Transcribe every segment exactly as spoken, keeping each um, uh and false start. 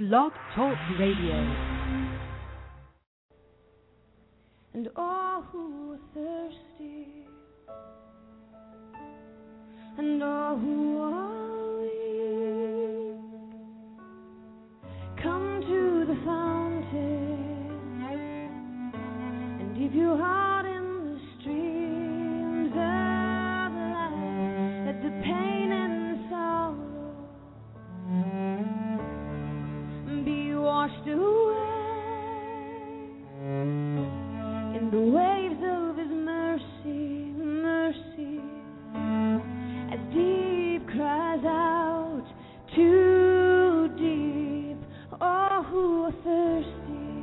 Blog Talk Radio. And all who are thirsty, and all who are weak, come to the fountain, and dip your heart in the streams of life. Let the pain and washed away in the waves of his mercy, mercy, as deep cries out, too deep, all who are thirsty,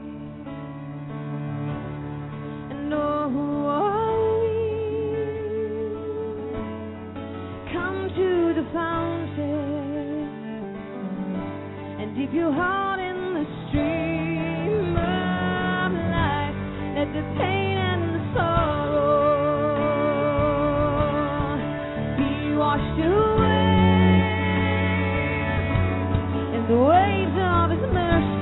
and all who are weak, come to the fountain, and dip your heart. The pain and the sorrow be washed away in the waves of his mercy.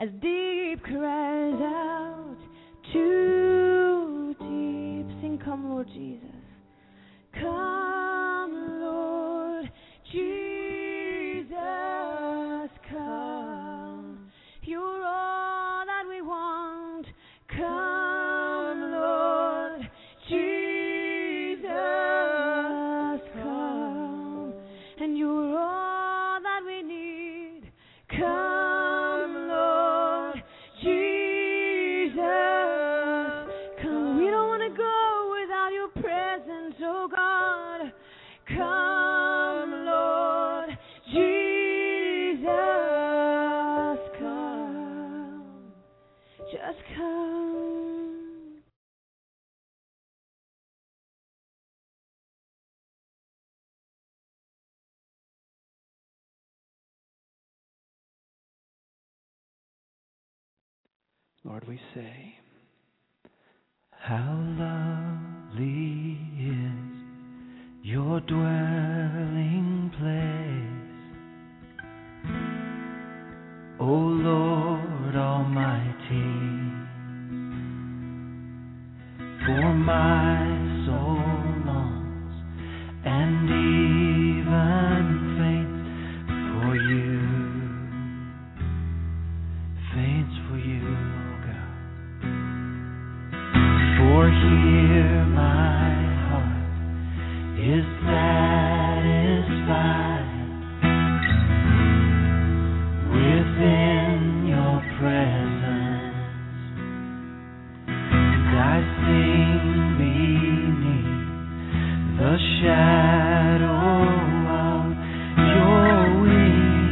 as deep cries out to deep. Sing, come, Lord Jesus. Come, Lord Jesus, come. You're all that we want. Come, Lord Jesus, come. And you're all that we need. Come. Lord, we say, how lovely is your dwelling place, O Lord Almighty, for my soul longs and even faints for you, faints for you. For here my heart is satisfied within your presence, and I sing beneath the shadow of your wings.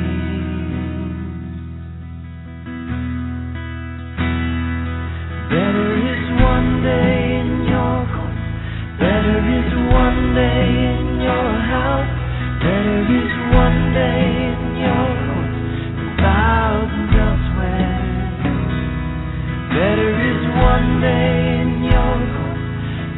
Better is one day. One day in your house, there is one day in your courts, a thousand elsewhere. Better is one day in your courts,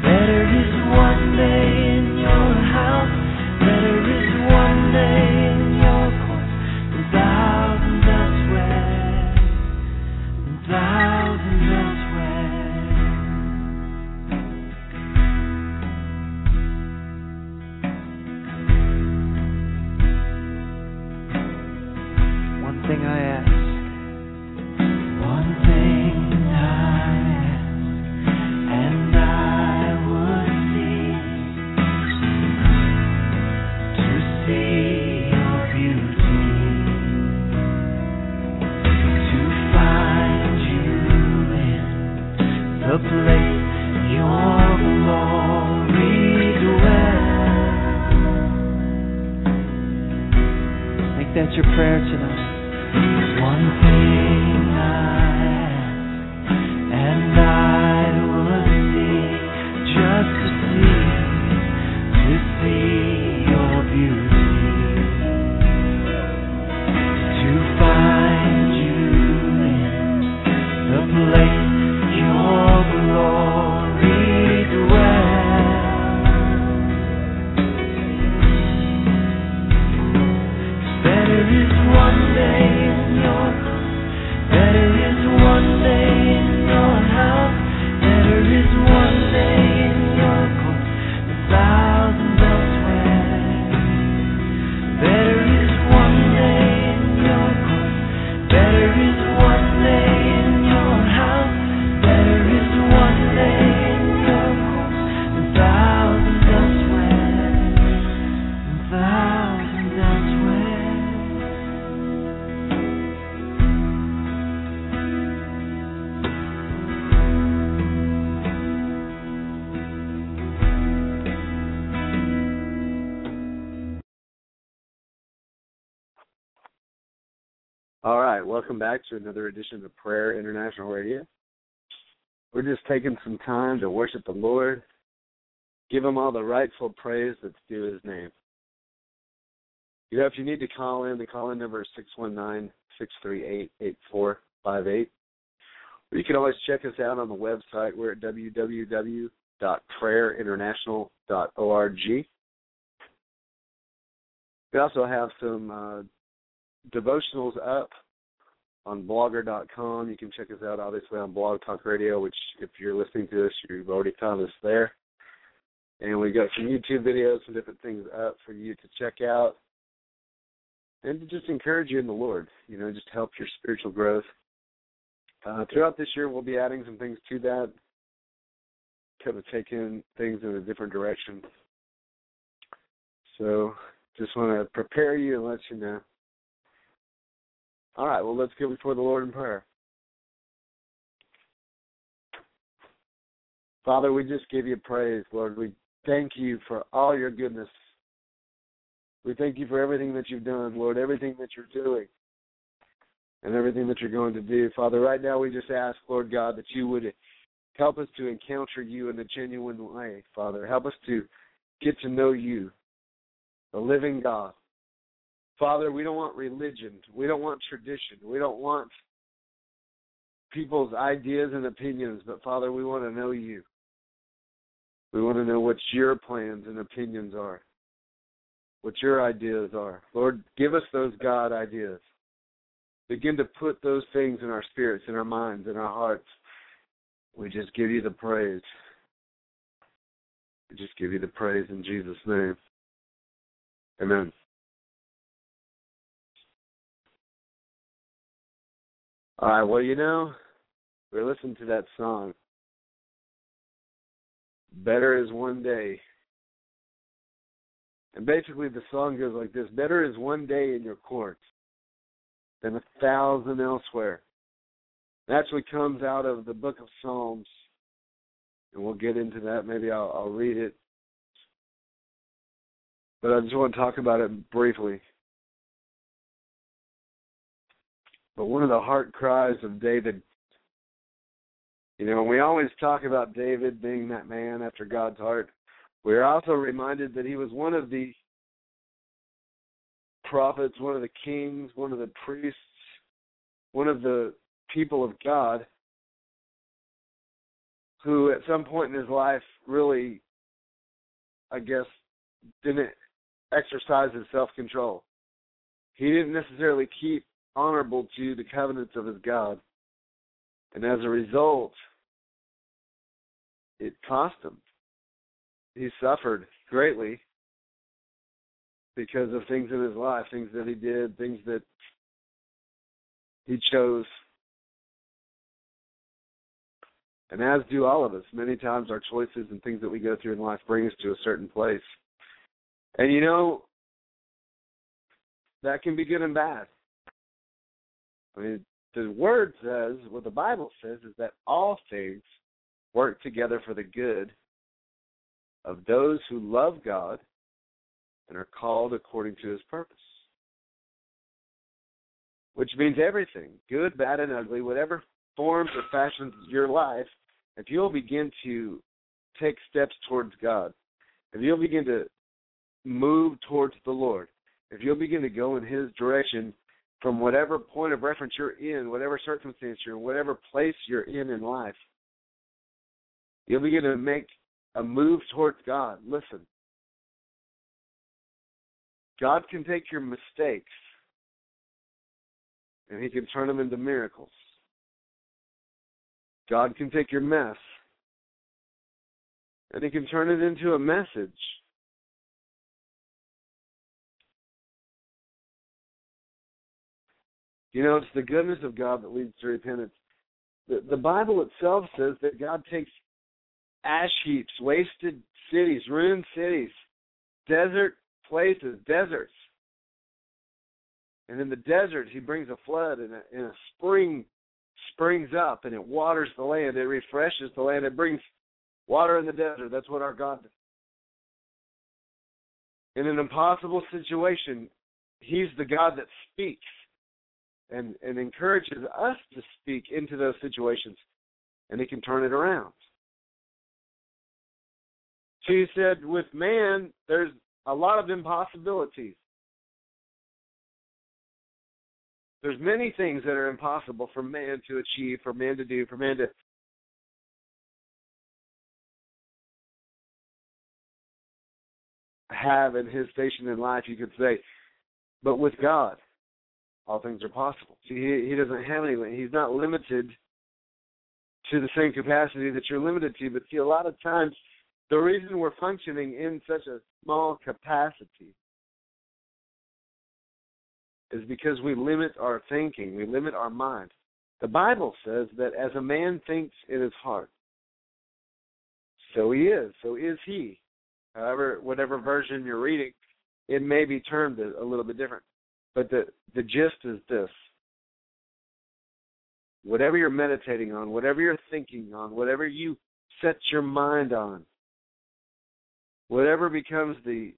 better is one day in your house, better is one day in your courts, a thousand elsewhere, a thousand elsewhere. All right, welcome back to another edition of Prayer International Radio. We're just taking some time to worship the Lord, give him all the rightful praise that's due his name. You know, if you need to call in, the call-in number is six one nine, six three eight, eight four five eight. Or you can always check us out on the website. We're at w w w dot prayer international dot org. We also have some... Uh, devotionals up on blogger dot com. You can check us out, obviously, on Blog Talk Radio, which if you're listening to this, you've already found us there. And we got some YouTube videos and different things up for you to check out. And to just encourage you in the Lord, you know, just help your spiritual growth. Uh, throughout this year, we'll be adding some things to that, kind of taking things in a different direction. So just want to prepare you and let you know. All right, well, let's go before the Lord in prayer. Father, we just give you praise, Lord. We thank you for all your goodness. We thank you for everything that you've done, Lord, everything that you're doing and everything that you're going to do. Father, right now we just ask, Lord God, that you would help us to encounter you in a genuine way, Father. Help us to get to know you, the living God. Father, we don't want religion. We don't want tradition. We don't want people's ideas and opinions, but, Father, we want to know you. We want to know what your plans and opinions are, what your ideas are. Lord, give us those God ideas. Begin to put those things in our spirits, in our minds, in our hearts. We just give you the praise. We just give you the praise in Jesus' name. Amen. All right, well, you know, we were listening to that song, Better Is One Day. And basically the song goes like this: better is one day in your courts than a thousand elsewhere. It actually comes out of the book of Psalms, and we'll get into that. Maybe I'll, I'll read it. But I just want to talk about it briefly. But one of the heart cries of David, you know, we always talk about David being that man after God's heart. We're also reminded that he was one of the prophets, one of the kings, one of the priests, one of the people of God who at some point in his life really, I guess, didn't exercise his self-control. He didn't necessarily keep honorable to the covenants of his God. And as a result, it cost him. He suffered greatly because of things in his life, things that he did, things that he chose. And as do all of us, many times our choices and things that we go through in life bring us to a certain place. And you know, that can be good and bad. I mean, the Word says, what the Bible says is that all things work together for the good of those who love God and are called according to his purpose. Which means everything, good, bad, and ugly, whatever forms or fashions your life, if you'll begin to take steps towards God, if you'll begin to move towards the Lord, if you'll begin to go in his direction, from whatever point of reference you're in, whatever circumstance you're in, whatever place you're in in life, you'll begin to make a move towards God. Listen, God can take your mistakes and he can turn them into miracles. God can take your mess and he can turn it into a message. You know, it's the goodness of God that leads to repentance. The, the Bible itself says that God takes ash heaps, wasted cities, ruined cities, desert places, deserts. And in the desert, he brings a flood, and a, and a spring springs up, and it waters the land. It refreshes the land. It brings water in the desert. That's what our God does. In an impossible situation, he's the God that speaks. And, and encourages us to speak into those situations, and he can turn it around. She said, with man, there's a lot of impossibilities. There's many things that are impossible for man to achieve, for man to do, for man to... have in his station in life, you could say. But with God, all things are possible. See, he, he doesn't have any limit. He's not limited to the same capacity that you're limited to. But see, a lot of times, the reason we're functioning in such a small capacity is because we limit our thinking. We limit our mind. The Bible says that as a man thinks in his heart, so he is, so is he. However, whatever version you're reading, it may be termed a little bit different. But the, the gist is this. Whatever you're meditating on, whatever you're thinking on, whatever you set your mind on, whatever becomes the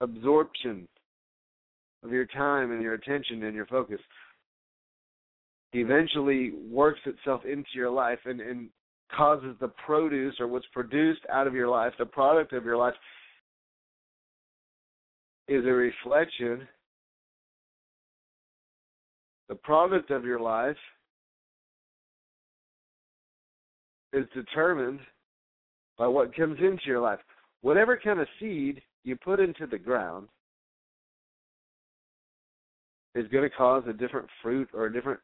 absorption of your time and your attention and your focus, eventually works itself into your life and, and causes the produce, or what's produced out of your life, the product of your life, is a reflection. The product of your life is determined by what comes into your life. Whatever kind of seed you put into the ground is going to cause a different fruit or a different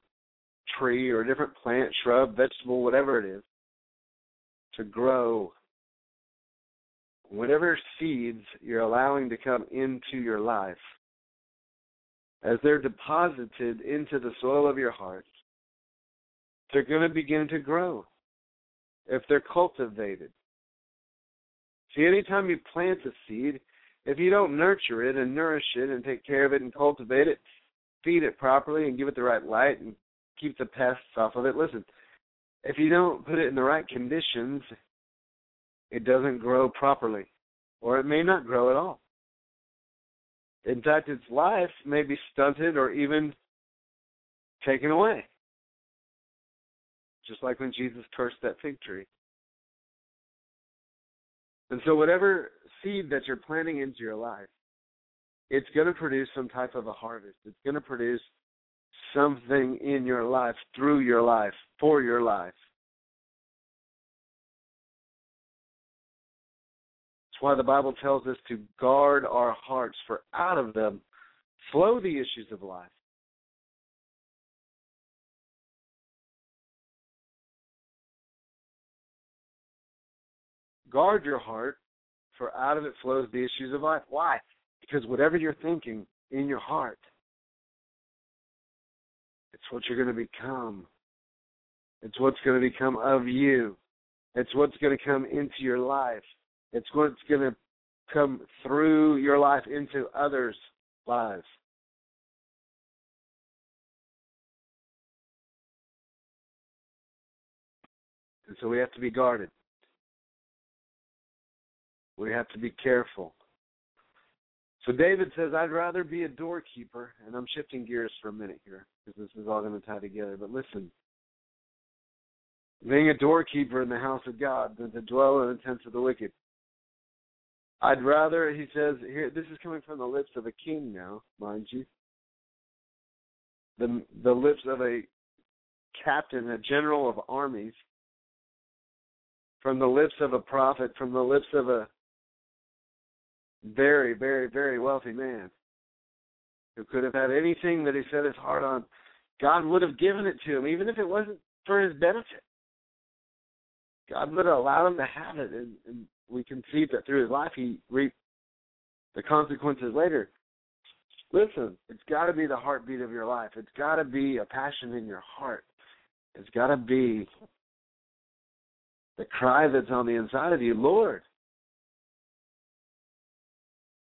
tree or a different plant, shrub, vegetable, whatever it is, to grow. Whatever seeds you're allowing to come into your life, as they're deposited into the soil of your heart, they're going to begin to grow if they're cultivated. See, anytime you plant a seed, if you don't nurture it and nourish it and take care of it and cultivate it, feed it properly and give it the right light and keep the pests off of it. Listen, if you don't put it in the right conditions, it doesn't grow properly, or it may not grow at all. In fact, its life may be stunted or even taken away, just like when Jesus cursed that fig tree. And so whatever seed that you're planting into your life, it's going to produce some type of a harvest. It's going to produce something in your life, through your life, for your life. That's why the Bible tells us to guard our hearts, for out of them flow the issues of life. Guard your heart, for out of it flows the issues of life. Why? Because whatever you're thinking in your heart, it's what you're going to become. It's what's going to become of you. It's what's going to come into your life. It's what's going to come through your life into others' lives. And so we have to be guarded. We have to be careful. So David says, I'd rather be a doorkeeper, and I'm shifting gears for a minute here because this is all going to tie together. But listen, being a doorkeeper in the house of God than to dwell in the tents of the wicked. I'd rather, he says, here, this is coming from the lips of a king now, mind you. The, the lips of a captain, a general of armies, from the lips of a prophet, from the lips of a very, very, very wealthy man who could have had anything that he set his heart on. God would have given it to him, even if it wasn't for his benefit. God would have allowed him to have it, and, and we can see that through his life he reaped the consequences later. Listen, it's got to be the heartbeat of your life. It's got to be a passion in your heart. It's got to be the cry that's on the inside of you, Lord.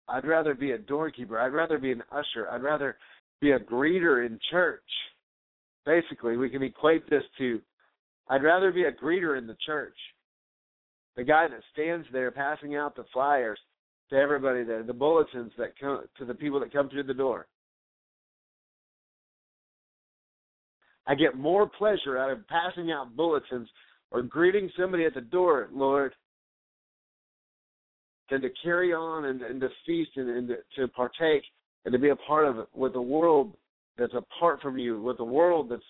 I'd rather be a doorkeeper. I'd rather be an usher. I'd rather be a greeter in church. Basically, we can equate this to, I'd rather be a greeter in the church. The guy that stands there passing out the flyers to everybody, the, the bulletins that come to the people that come through the door. I get more pleasure out of passing out bulletins or greeting somebody at the door, Lord, than to carry on and, and to feast and, and to, to partake and to be a part of it with the world that's apart from you, with the world that's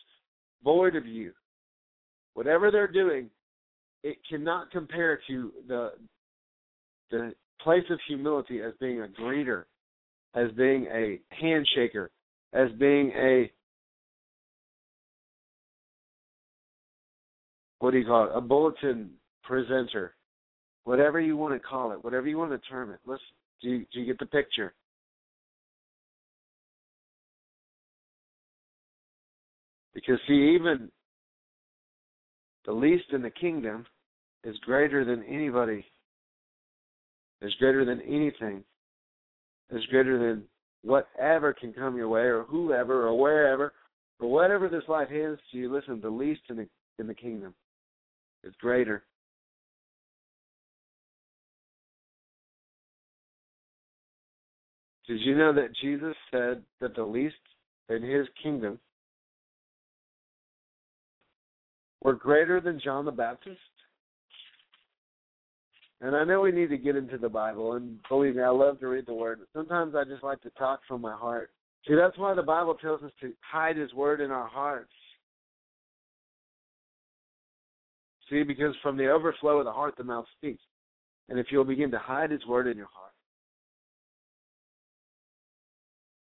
void of you. Whatever they're doing, it cannot compare to the the place of humility as being a greeter, as being a handshaker, as being a, what do you call it, a bulletin presenter, whatever you want to call it, whatever you want to term it. Let's, do you, do you get the picture? Because, see, even the least in the kingdom is greater than anybody, is greater than anything, is greater than whatever can come your way or whoever or wherever or whatever this life is to you. Listen, the least in the, in the kingdom is greater. Did you know that Jesus said that the least in his kingdom were greater than John the Baptist? And I know we need to get into the Bible, and believe me, I love to read the Word, but sometimes I just like to talk from my heart. See, that's why the Bible tells us to hide His Word in our hearts. See, because from the overflow of the heart, the mouth speaks. And if you'll begin to hide His Word in your heart,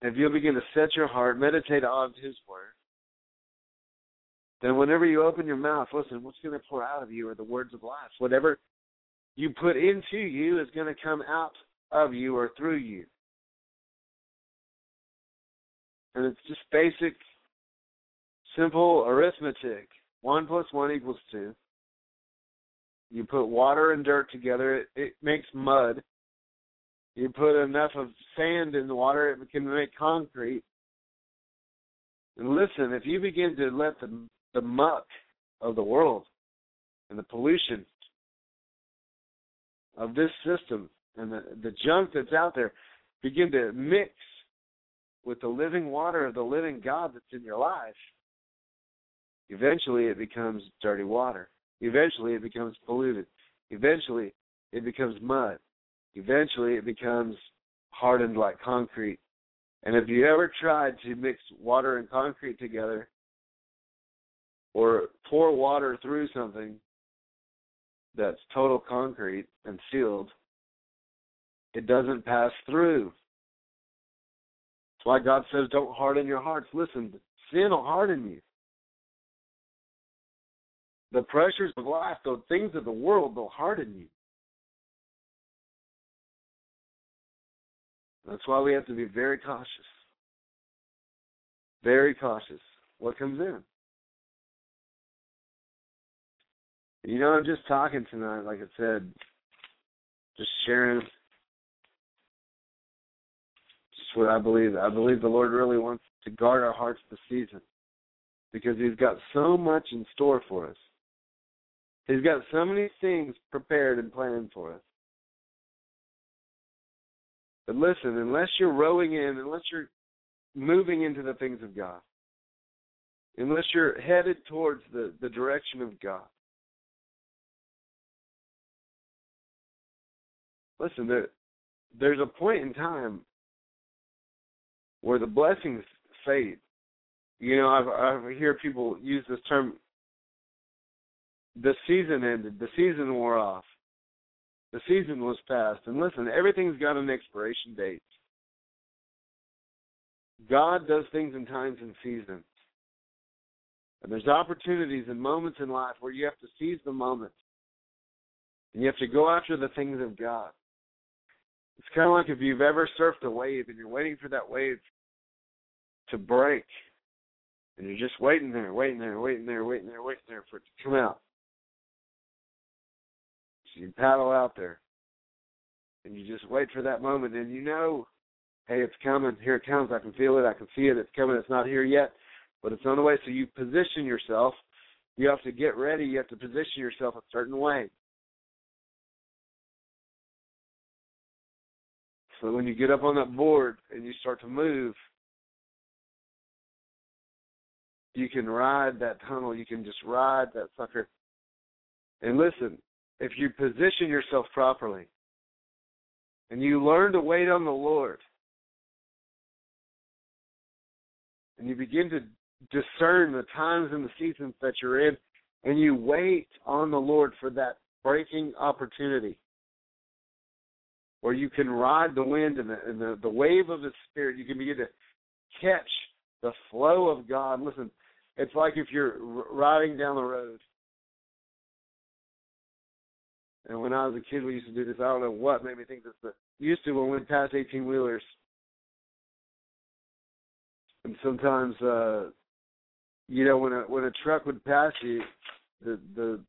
if you'll begin to set your heart, meditate on His Word, then whenever you open your mouth, listen, what's going to pour out of you are the words of life. Whatever you put into you is going to come out of you or through you. And it's just basic, simple arithmetic. One plus one equals two. You put water and dirt together, it, it makes mud. You put enough of sand in the water, it can make concrete. And listen, if you begin to let the the muck of the world and the pollution of this system and the, the junk that's out there begin to mix with the living water of the living God that's in your life, eventually it becomes dirty water. Eventually it becomes polluted. Eventually it becomes mud. Eventually it becomes hardened like concrete. And if you ever tried to mix water and concrete together or pour water through something that's total concrete and sealed, it doesn't pass through. That's why God says don't harden your hearts. Listen, sin will harden you. The pressures of life, the things of the world, they'll harden you. That's why we have to be very cautious. Very cautious. What comes in? You know, I'm just talking tonight, like I said, just sharing just what I believe. I believe the Lord really wants to guard our hearts this season because He's got so much in store for us. He's got so many things prepared and planned for us. But listen, unless you're rowing in, unless you're moving into the things of God, unless you're headed towards the, the direction of God, listen, there, there's a point in time where the blessings fade. You know, I've, I hear people use this term, the season ended, the season wore off, the season was past. And listen, everything's got an expiration date. God does things in times and seasons. And there's opportunities and moments in life where you have to seize the moment. And you have to go after the things of God. It's kind of like if you've ever surfed a wave and you're waiting for that wave to break. And you're just waiting there, waiting there, waiting there, waiting there, waiting there for it to come out. So you paddle out there. And you just wait for that moment. And you know, hey, it's coming. Here it comes. I can feel it. I can see it. It's coming. It's not here yet. But it's on the way. So you position yourself. You have to get ready. You have to position yourself a certain way. So when you get up on that board and you start to move, you can ride that tunnel. You can just ride that sucker. And listen, if you position yourself properly and you learn to wait on the Lord and you begin to discern the times and the seasons that you're in and you wait on the Lord for that breaking opportunity, or you can ride the wind and the, and the, the wave of the Spirit. You can begin to catch the flow of God. Listen, it's like if you're riding down the road. And when I was a kid, we used to do this. I don't know what made me think this, but we used to when we went past eighteen-wheelers. And sometimes, uh, you know, when a, when a truck would pass you, the the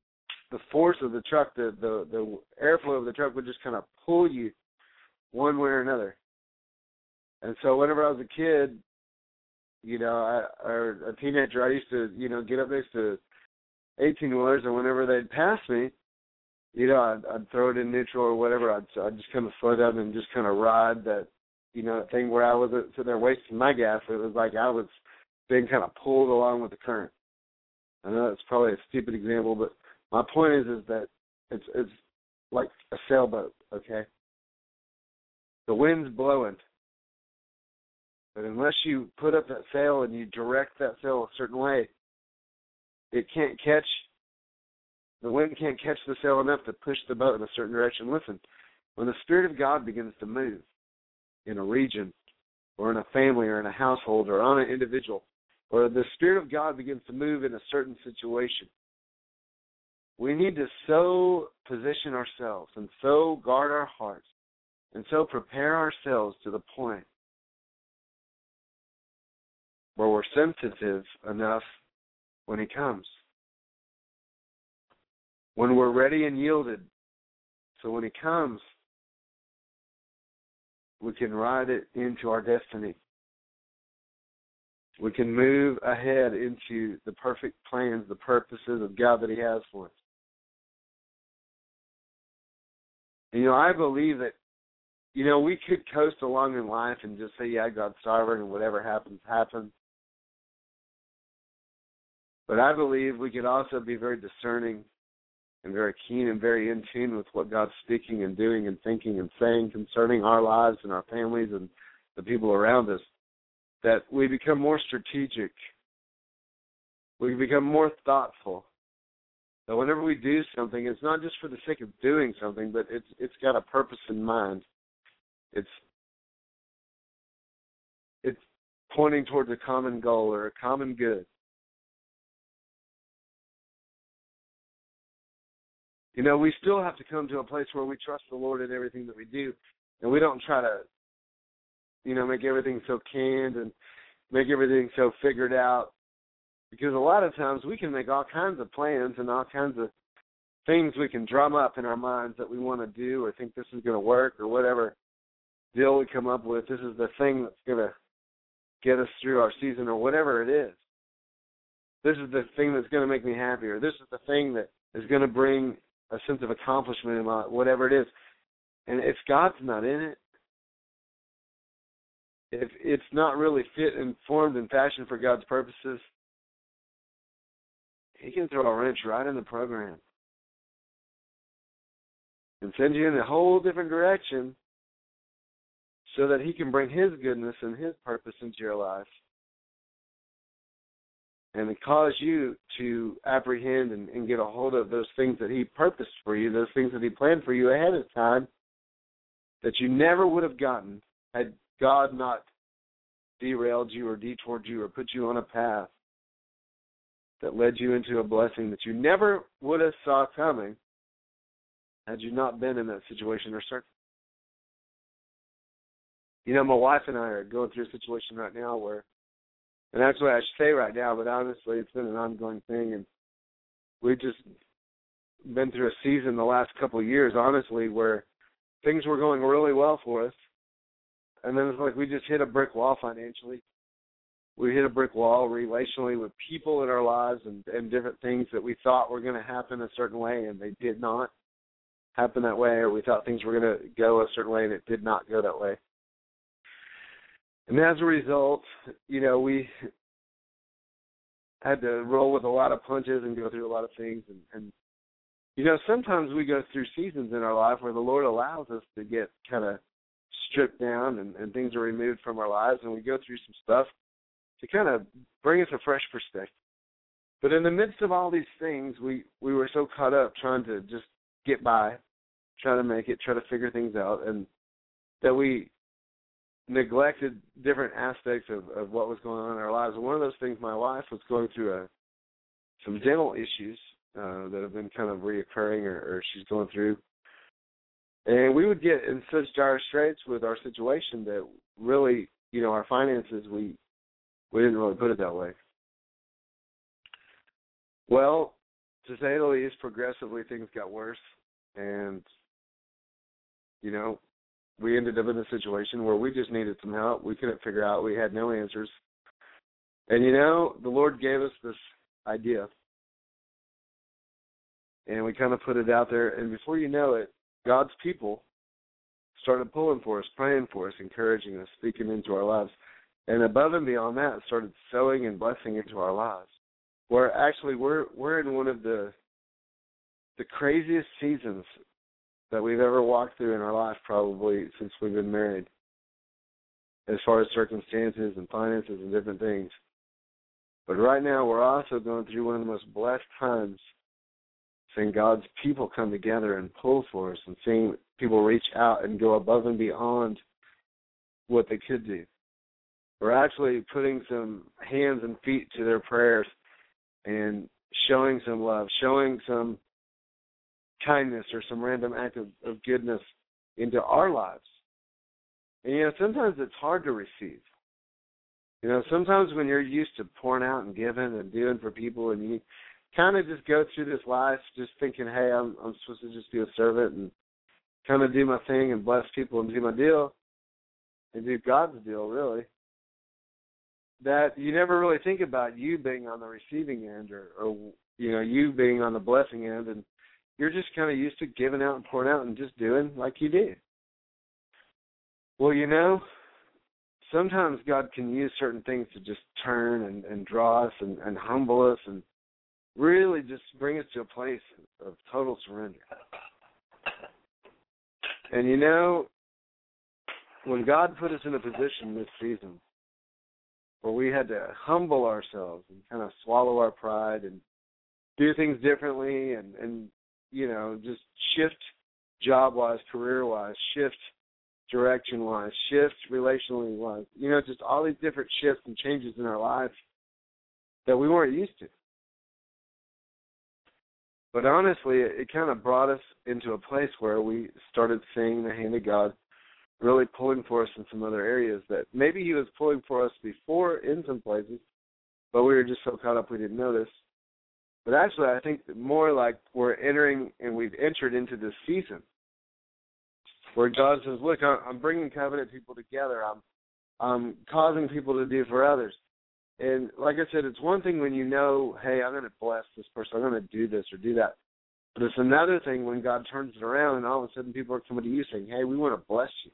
the force of the truck, the, the, the airflow of the truck would just kind of pull you one way or another. And so whenever I was a kid, you know, I, or a teenager, I used to, you know, get up next to eighteen-wheelers, and whenever they'd pass me, you know, I'd, I'd throw it in neutral or whatever. I'd, I'd just kind of slow down and just kind of ride that, you know, that thing where I wasn't sitting there wasting my gas. It was like I was being kind of pulled along with the current. I know that's probably a stupid example, but my point is is that it's it's like a sailboat, okay? The wind's blowing. But unless you put up that sail and you direct that sail a certain way, it can't catch. The wind can't catch the sail enough to push the boat in a certain direction. Listen, when the Spirit of God begins to move in a region or in a family or in a household or on an individual, or the Spirit of God begins to move in a certain situation, we need to so position ourselves and so guard our hearts and so prepare ourselves to the point where we're sensitive enough when He comes. When we're ready and yielded, so when He comes, we can ride it into our destiny. We can move ahead into the perfect plans, the purposes of God that He has for us. You know, I believe that, you know, we could coast along in life and just say, yeah, God's sovereign and whatever happens, happens. But I believe we could also be very discerning and very keen and very in tune with what God's speaking and doing and thinking and saying concerning our lives and our families and the people around us, that we become more strategic. We become more thoughtful. That whenever we do something, it's not just for the sake of doing something, but it's it's got a purpose in mind. It's it's pointing towards a common goal or a common good. You know, we still have to come to a place where we trust the Lord in everything that we do, and we don't try to, you know, make everything so canned and make everything so figured out, because a lot of times we can make all kinds of plans and all kinds of things we can drum up in our minds that we want to do or think this is going to work or whatever deal we come up with. This is the thing that's going to get us through our season or whatever it is. This is the thing that's going to make me happy, or this is the thing that is going to bring a sense of accomplishment in my, whatever it is. And if God's not in it, if it's not really fit and formed and fashioned for God's purposes, He can throw a wrench right in the program and send you in a whole different direction so that He can bring His goodness and His purpose into your life and it cause you to apprehend and, and get a hold of those things that He purposed for you, those things that He planned for you ahead of time that you never would have gotten had God not derailed you or detoured you or put you on a path that led you into a blessing that you never would have saw coming had you not been in that situation or circumstance. You know, my wife and I are going through a situation right now where, and that's what I should say right now, but honestly, it's been an ongoing thing. And we've just been through a season the last couple of years, honestly, where things were going really well for us. And then it's like we just hit a brick wall financially. We hit a brick wall relationally with people in our lives and, and different things that we thought were going to happen a certain way, and they did not happen that way, or we thought things were going to go a certain way, and it did not go that way. And as a result, you know, we had to roll with a lot of punches and go through a lot of things. And, and you know, sometimes we go through seasons in our life where the Lord allows us to get kind of stripped down and, and things are removed from our lives, and we go through some stuff to kind of bring us a fresh perspective. But in the midst of all these things, we, we were so caught up trying to just get by, try to make it, try to figure things out, and that we neglected different aspects of, of what was going on in our lives. And one of those things, my wife was going through a, some dental issues uh, that have been kind of reoccurring, or, or she's going through. And we would get in such dire straits with our situation that really, you know, our finances, we we didn't really put it that way. Well, to say the least, progressively things got worse, and, you know, we ended up in a situation where we just needed some help. We couldn't figure out. We had no answers. And, you know, the Lord gave us this idea, and we kind of put it out there. And before you know it, God's people started pulling for us, praying for us, encouraging us, speaking into our lives. And above and beyond that, started sowing and blessing into our lives. Where actually we're we're in one of the the craziest seasons that we've ever walked through in our life, probably since we've been married, as far as circumstances and finances and different things. But right now we're also going through one of the most blessed times, seeing God's people come together and pull for us, and seeing people reach out and go above and beyond what they could do. We're actually putting some hands and feet to their prayers and showing some love, showing some kindness or some random act of, of goodness into our lives. And, you know, sometimes it's hard to receive. You know, sometimes when you're used to pouring out and giving and doing for people, and you kind of just go through this life just thinking, hey, I'm, I'm supposed to just be a servant and kind of do my thing and bless people and do my deal and do God's deal, really, that you never really think about you being on the receiving end, or, or you know, you being on the blessing end, and you're just kind of used to giving out and pouring out and just doing like you do. Well, you know, sometimes God can use certain things to just turn and, and draw us and, and humble us and really just bring us to a place of total surrender. And, you know, when God put us in a position this season where we had to humble ourselves and kind of swallow our pride and do things differently and, and you know, just shift job-wise, career-wise, shift direction-wise, shift relationally-wise, you know, just all these different shifts and changes in our lives that we weren't used to. But honestly, it, it kind of brought us into a place where we started seeing the hand of God really pulling for us in some other areas that maybe he was pulling for us before in some places, but we were just so caught up we didn't notice. But actually, I think more like we're entering and we've entered into this season where God says, look, I'm bringing covenant people together. I'm, I'm causing people to do for others. And like I said, it's one thing when you know, hey, I'm going to bless this person. I'm going to do this or do that. But it's another thing when God turns it around and all of a sudden people are coming to you saying, hey, we want to bless you.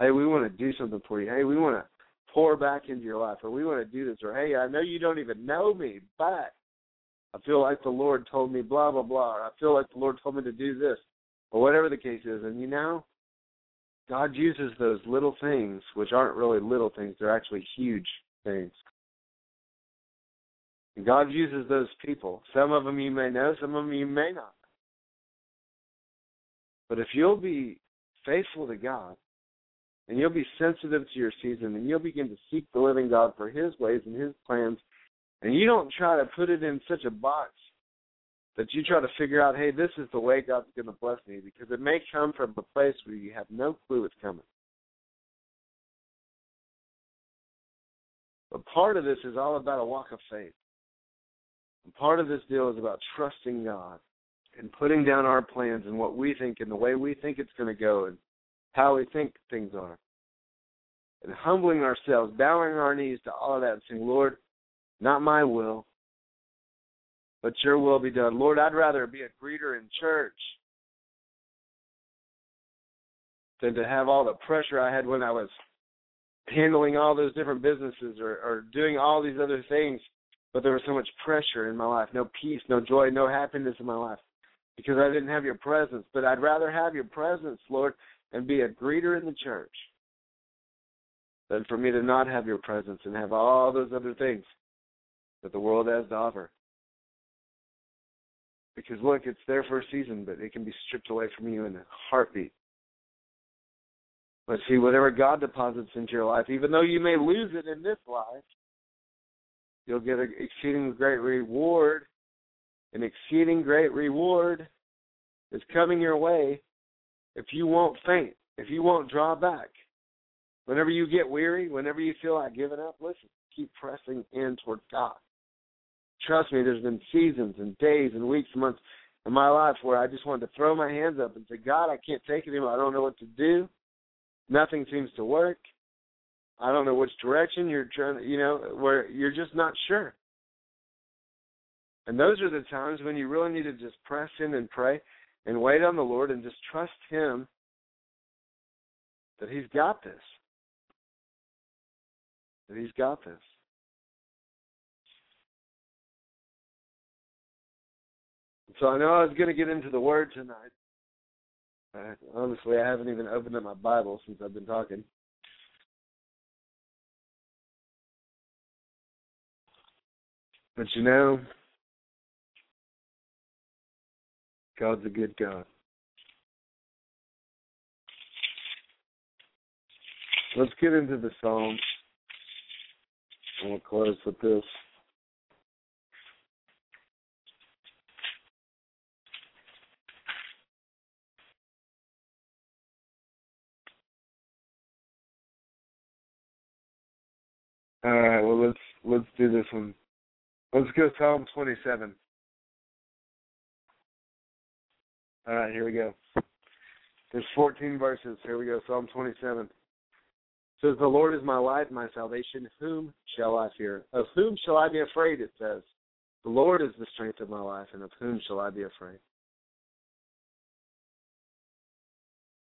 Hey, we want to do something for you. Hey, we want to pour back into your life, or we want to do this, or hey, I know you don't even know me, but I feel like the Lord told me blah, blah, blah, or I feel like the Lord told me to do this, or whatever the case is. And, you know, God uses those little things, which aren't really little things. They're actually huge things. And God uses those people. Some of them you may know, some of them you may not. But if you'll be faithful to God, and you'll be sensitive to your season, and you'll begin to seek the living God for his ways and his plans, and you don't try to put it in such a box that you try to figure out, hey, this is the way God's going to bless me, because it may come from a place where you have no clue it's coming. But part of this is all about a walk of faith. And part of this deal is about trusting God and putting down our plans and what we think and the way we think it's going to go and how we think things are, and humbling ourselves, bowing our knees to all of that and saying, Lord, not my will, but your will be done. Lord, I'd rather be a greeter in church than to have all the pressure I had when I was handling all those different businesses or, or doing all these other things, but there was so much pressure in my life, no peace, no joy, no happiness in my life because I didn't have your presence. But I'd rather have your presence, Lord, and be a greeter in the church than for me to not have your presence and have all those other things that the world has to offer. Because, look, it's there for a season, but it can be stripped away from you in a heartbeat. Let's see, whatever God deposits into your life, even though you may lose it in this life, you'll get an exceeding great reward. An exceeding great reward is coming your way if you won't faint, if you won't draw back. Whenever you get weary, whenever you feel like giving up, listen, keep pressing in toward God. Trust me, there's been seasons and days and weeks and months in my life where I just wanted to throw my hands up and say, God, I can't take it anymore. I don't know what to do. Nothing seems to work. I don't know which direction you're trying to, you know, where you're just not sure. And those are the times when you really need to just press in and pray and wait on the Lord and just trust Him that He's got this. That He's got this. So I know I was going to get into the Word tonight. I, honestly, I haven't even opened up my Bible since I've been talking. But you know, God's a good God. Let's get into the Psalms, and we'll close with this. All right, well, let's let's do this one. Let's go Psalm twenty-seven. All right, here we go. There's fourteen verses. Here we go, Psalm twenty-seven. It says, the Lord is my light and my salvation. Whom shall I fear? Of whom shall I be afraid, it says. The Lord is the strength of my life, and of whom shall I be afraid?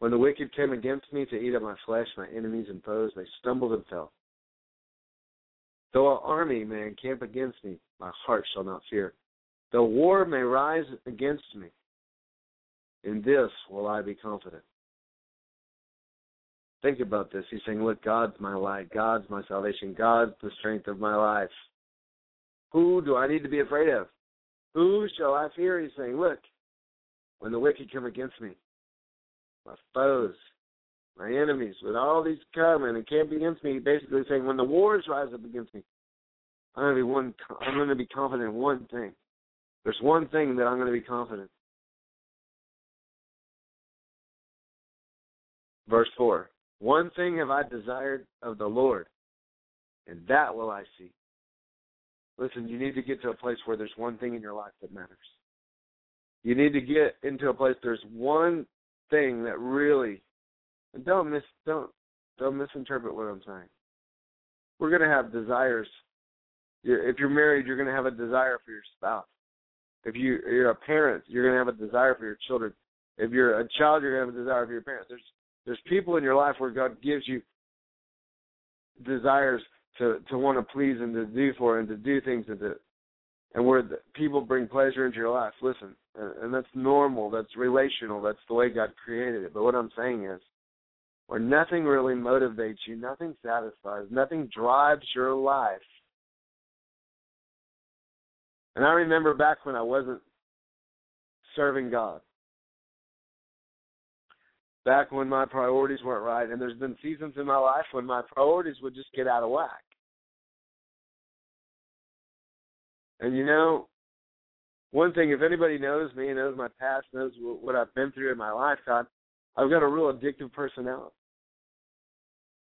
When the wicked came against me to eat up my flesh, my enemies and foes, they stumbled and fell. Though an army may encamp against me, my heart shall not fear. Though war may rise against me, in this will I be confident. Think about this. He's saying, look, God's my light. God's my salvation. God's the strength of my life. Who do I need to be afraid of? Who shall I fear? He's saying, look, when the wicked come against me, my foes, my enemies, with all these come and encamp against me, basically saying, when the wars rise up against me, I'm going to be one. I'm going to be confident in one thing. There's one thing that I'm going to be confident. Verse four. One thing have I desired of the Lord, and that will I seek. Listen, you need to get to a place where there's one thing in your life that matters. You need to get into a place there's one thing that really. And don't mis don't don't misinterpret what I'm saying. We're going to have desires. You're, if you're married, you're going to have a desire for your spouse. If you, you're a parent, you're going to have a desire for your children. If you're a child, you're going to have a desire for your parents. There's there's people in your life where God gives you desires to, to want to please and to do for and to do things and to and where the, people bring pleasure into your life. Listen, and, and that's normal. That's relational. That's the way God created it. But what I'm saying is, where nothing really motivates you, nothing satisfies, nothing drives your life. And I remember back when I wasn't serving God, back when my priorities weren't right, and there's been seasons in my life when my priorities would just get out of whack. And you know, one thing, if anybody knows me, knows my past, knows what I've been through in my lifetime, I've got a real addictive personality.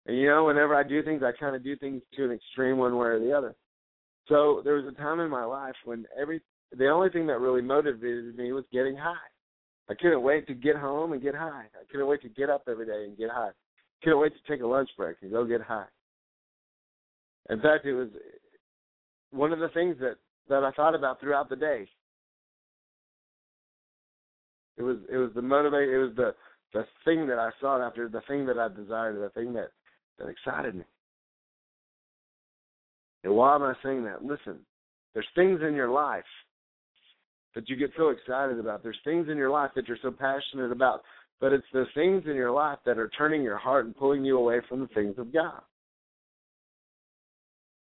And, you know, whenever I do things, I kind of do things to an extreme one way or the other. So there was a time in my life when every the only thing that really motivated me was getting high. I couldn't wait to get home and get high. I couldn't wait to get up every day and get high. I couldn't wait to take a lunch break and go get high. In fact, it was one of the things that, that I thought about throughout the day. It was it was the motivate. It was the The thing that I sought after, the thing that I desired, the thing that, that excited me. And why am I saying that? Listen, there's things in your life that you get so excited about. There's things in your life that you're so passionate about. But it's the things in your life that are turning your heart and pulling you away from the things of God.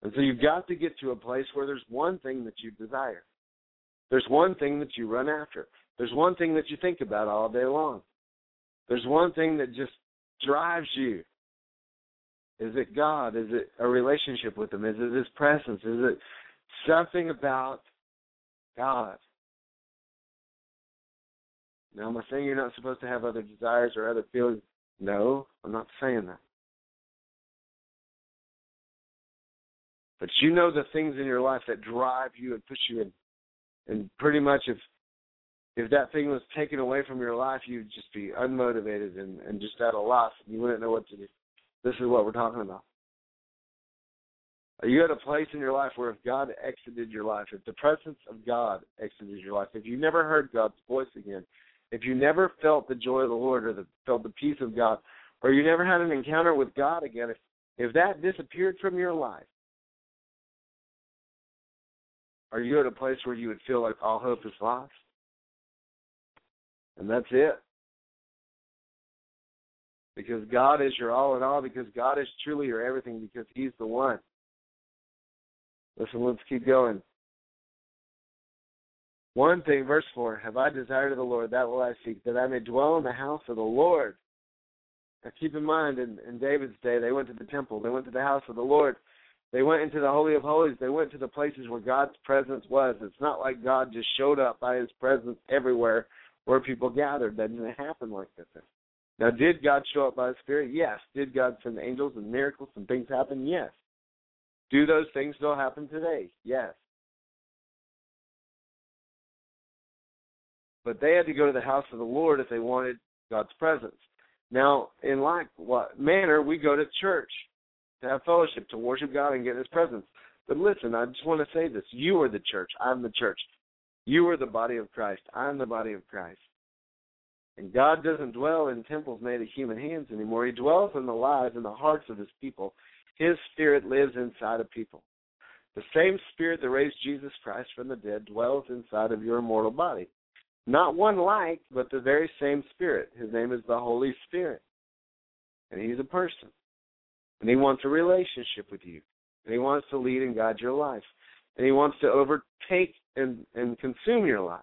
And so you've got to get to a place where there's one thing that you desire. There's one thing that you run after. There's one thing that you think about all day long. There's one thing that just drives you? Is it God? Is it a relationship with Him? Is it His presence? Is it something about God? Now, am I saying you're not supposed to have other desires or other feelings? No, I'm not saying that. But you know the things in your life that drive you and push you in. And pretty much if if that thing was taken away from your life, you'd just be unmotivated and, and just out of life. You wouldn't know what to do. This is what we're talking about. Are you at a place in your life where if God exited your life, if the presence of God exited your life, if you never heard God's voice again, if you never felt the joy of the Lord or the, felt the peace of God, or you never had an encounter with God again, if, if that disappeared from your life, are you at a place where you would feel like all hope is lost? And that's it. Because God is your all in all, because God is truly your everything, because He's the one. Listen, let's keep going. One thing, verse four, have I desired of the Lord, that will I seek, that I may dwell in the house of the Lord. Now keep in mind, in, in David's day, they went to the temple, they went to the house of the Lord. They went into the Holy of Holies. They went to the places where God's presence was. It's not like God just showed up by His presence everywhere where people gathered. That didn't happen like this. Now, did God show up by His Spirit? Yes. Did God send angels and miracles and things happen? Yes. Do those things still happen today? Yes. But they had to go to the house of the Lord if they wanted God's presence. Now, in like what manner, we go to church to have fellowship, to worship God and get His presence. But listen, I just want to say this. You are the church. I'm the church. You are the body of Christ. I'm the body of Christ. And God doesn't dwell in temples made of human hands anymore. He dwells in the lives and the hearts of His people. His Spirit lives inside of people. The same Spirit that raised Jesus Christ from the dead dwells inside of your immortal body. Not one like, but the very same Spirit. His name is the Holy Spirit. And He's a person. And He wants a relationship with you. And He wants to lead and guide your life. And He wants to overtake and, and consume your life,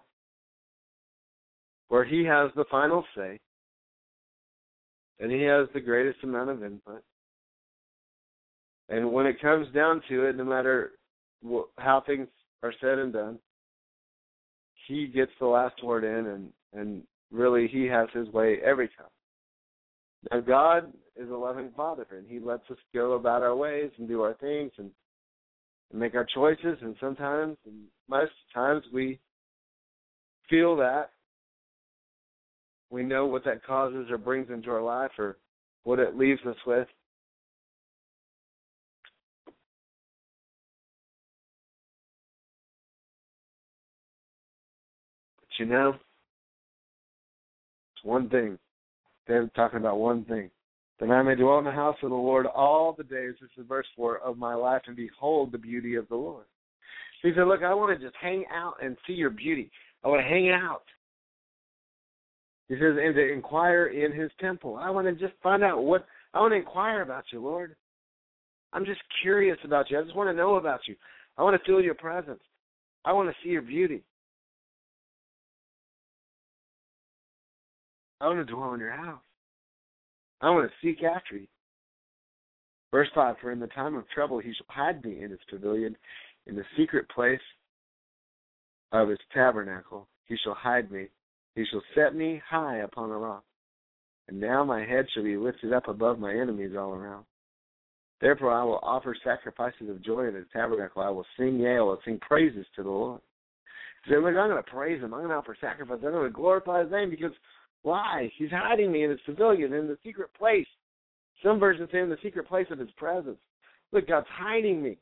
where He has the final say. And He has the greatest amount of input. And when it comes down to it, no matter wh- how things are said and done, He gets the last word in, and, and really He has His way every time. Now, God is a loving Father, and He lets us go about our ways and do our things and, and make our choices. And sometimes, and most times, we feel that. We know what that causes or brings into our life or what it leaves us with. But you know, it's one thing. David's talking about one thing. That I may dwell in the house of the Lord all the days, this is verse four, of my life, and behold the beauty of the Lord. He said, look, I want to just hang out and see your beauty. I want to hang out. He says, and to inquire in His temple. I want to just find out what, I want to inquire about you, Lord. I'm just curious about you. I just want to know about you. I want to feel your presence. I want to see your beauty. I want to dwell in your house. I want to seek after you. Verse five, for in the time of trouble He shall hide me in His pavilion, in the secret place of His tabernacle. He shall hide me. He shall set me high upon a rock. And now my head shall be lifted up above my enemies all around. Therefore I will offer sacrifices of joy in His tabernacle. I will sing, yea, I will sing praises to the Lord. He said, look, I'm going to praise Him. I'm going to offer sacrifice. I'm going to glorify His name because why? He's hiding me in His pavilion, in the secret place. Some versions say in the secret place of His presence. Look, God's hiding me.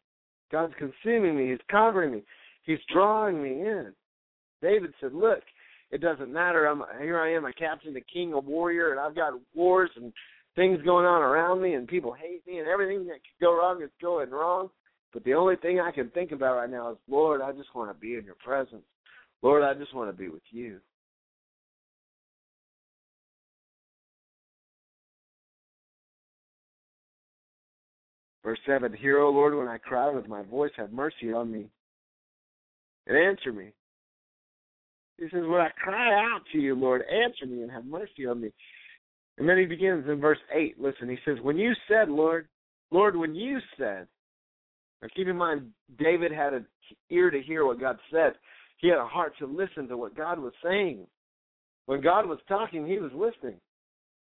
God's consuming me. He's covering me. He's drawing me in. David said, look, it doesn't matter. I'm, here I am, a captain, a king, a warrior, and I've got wars and things going on around me, and people hate me, and everything that could go wrong is going wrong. But the only thing I can think about right now is, Lord, I just want to be in your presence. Lord, I just want to be with you. Verse seven, hear, O Lord, when I cry with my voice, have mercy on me and answer me. He says, when I cry out to you, Lord, answer me and have mercy on me. And then he begins in verse eight. Listen, he says, when you said, Lord, Lord, when you said, now keep in mind, David had an ear to hear what God said. He had a heart to listen to what God was saying. When God was talking, he was listening.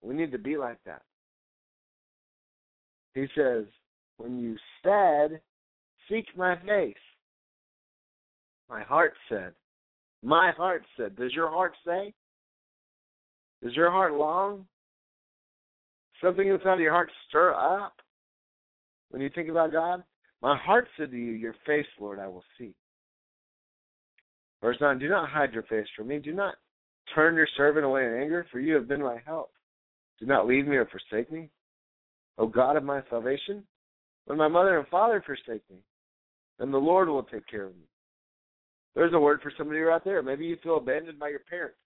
We need to be like that. He says, when you said, seek my face, my heart said, my heart said. Does your heart say? Does your heart long? Something inside of your heart stir up when you think about God? My heart said to you, your face, Lord, I will seek. Verse nine, do not hide your face from me. Do not turn your servant away in anger, for you have been my help. Do not leave me or forsake me, O God of my salvation. When my mother and father forsake me, then the Lord will take care of me. There's a word for somebody right there. Maybe you feel abandoned by your parents.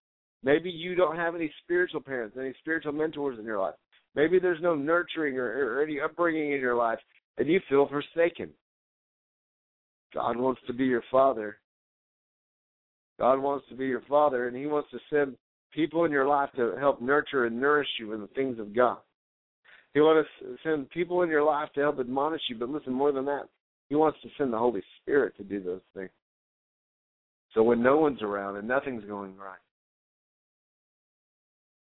Maybe you don't have any spiritual parents, any spiritual mentors in your life. Maybe there's no nurturing or, or any upbringing in your life, and you feel forsaken. God wants to be your father. God wants to be your father, and he wants to send people in your life to help nurture and nourish you in the things of God. He wants to send people in your life to help admonish you, but listen, more than that, he wants to send the Holy Spirit to do those things. So when no one's around and nothing's going right,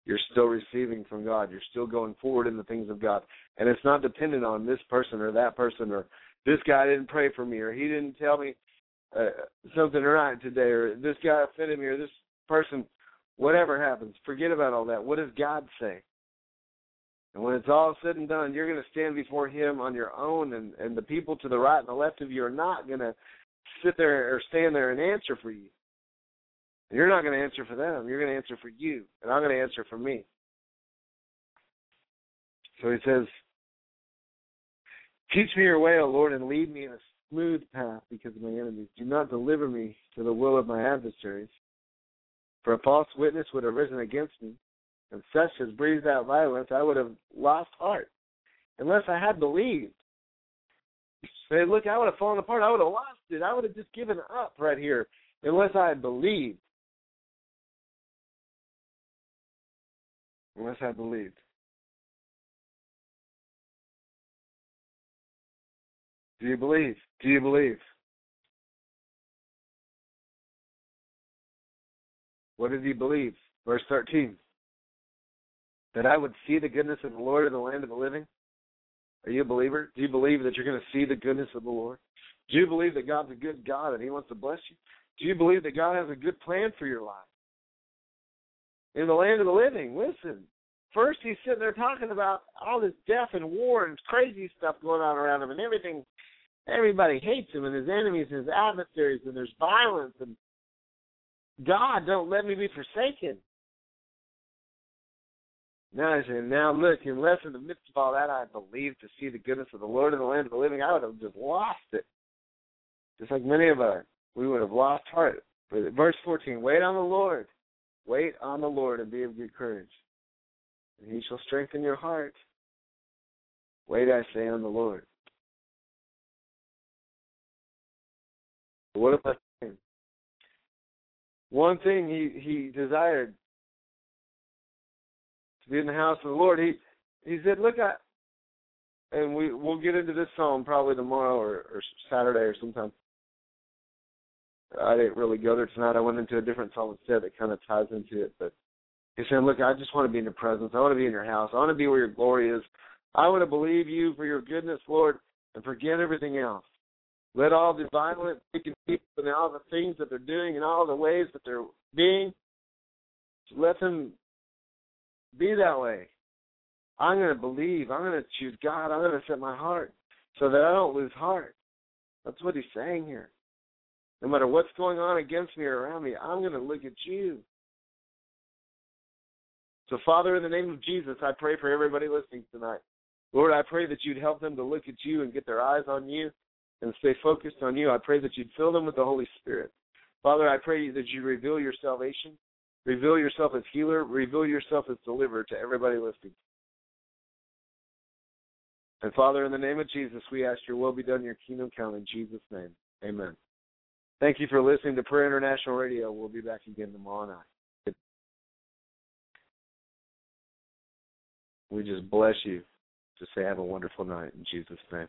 you're still receiving from God. You're still going forward in the things of God. And it's not dependent on this person or that person or this guy didn't pray for me or he didn't tell me uh, something right today or this guy offended me or this person, whatever happens. Forget about all that. What does God say? And when it's all said and done, you're going to stand before him on your own, and, and the people to the right and the left of you are not going to sit there or stand there and answer for you. You're not going to answer for them. You're going to answer for you, and I'm going to answer for me. So he says, teach me your way, O Lord, and lead me in a smooth path because of my enemies. Do not deliver me to the will of my adversaries. For a false witness would have risen against me, and such as breathed out violence, I would have lost heart unless I had believed. Say, look, I would have fallen apart. I would have lost it. I would have just given up right here unless I had believed. Unless I believed. Do you believe? Do you believe? What did he believe? Verse thirteen. That I would see the goodness of the Lord in the land of the living. Are you a believer? Do you believe that you're going to see the goodness of the Lord? Do you believe that God's a good God and he wants to bless you? Do you believe that God has a good plan for your life? In the land of the living, listen. First, he's sitting there talking about all this death and war and crazy stuff going on around him and everything. Everybody hates him and his enemies and his adversaries, and there's violence. And God, don't let me be forsaken. Now he's saying, now look, unless in the midst of all that I believed to see the goodness of the Lord in the land of the living, I would have just lost it. Just like many of us, we would have lost heart. But verse fourteen, wait on the Lord. Wait on the Lord and be of good courage, and he shall strengthen your heart. Wait, I say, on the Lord. What about him? One thing he, he desired, to be in the house of the Lord. He he said, look, I, and we, we'll get into this psalm probably tomorrow or, or Saturday or sometime. I didn't really go there tonight. I went into a different psalm instead that kind of ties into it, but he said, look, I just want to be in your presence. I want to be in your house. I want to be where your glory is. I want to believe you for your goodness, Lord, and forget everything else. Let all the violent, wicked people and all the things that they're doing and all the ways that they're being, let them be that way. I'm going to believe. I'm going to choose God. I'm going to set my heart so that I don't lose heart. That's what he's saying here. No matter what's going on against me or around me, I'm going to look at you. So, Father, in the name of Jesus, I pray for everybody listening tonight. Lord, I pray that you'd help them to look at you and get their eyes on you and stay focused on you. I pray that you'd fill them with the Holy Spirit. Father, I pray that you reveal your salvation, reveal yourself as healer, reveal yourself as deliverer to everybody listening. And, Father, in the name of Jesus, we ask your will be done, your kingdom come. In Jesus' name, amen. Thank you for listening to Prayer International Radio. We'll be back again tomorrow night. We just bless you. Just say have a wonderful night in Jesus' name.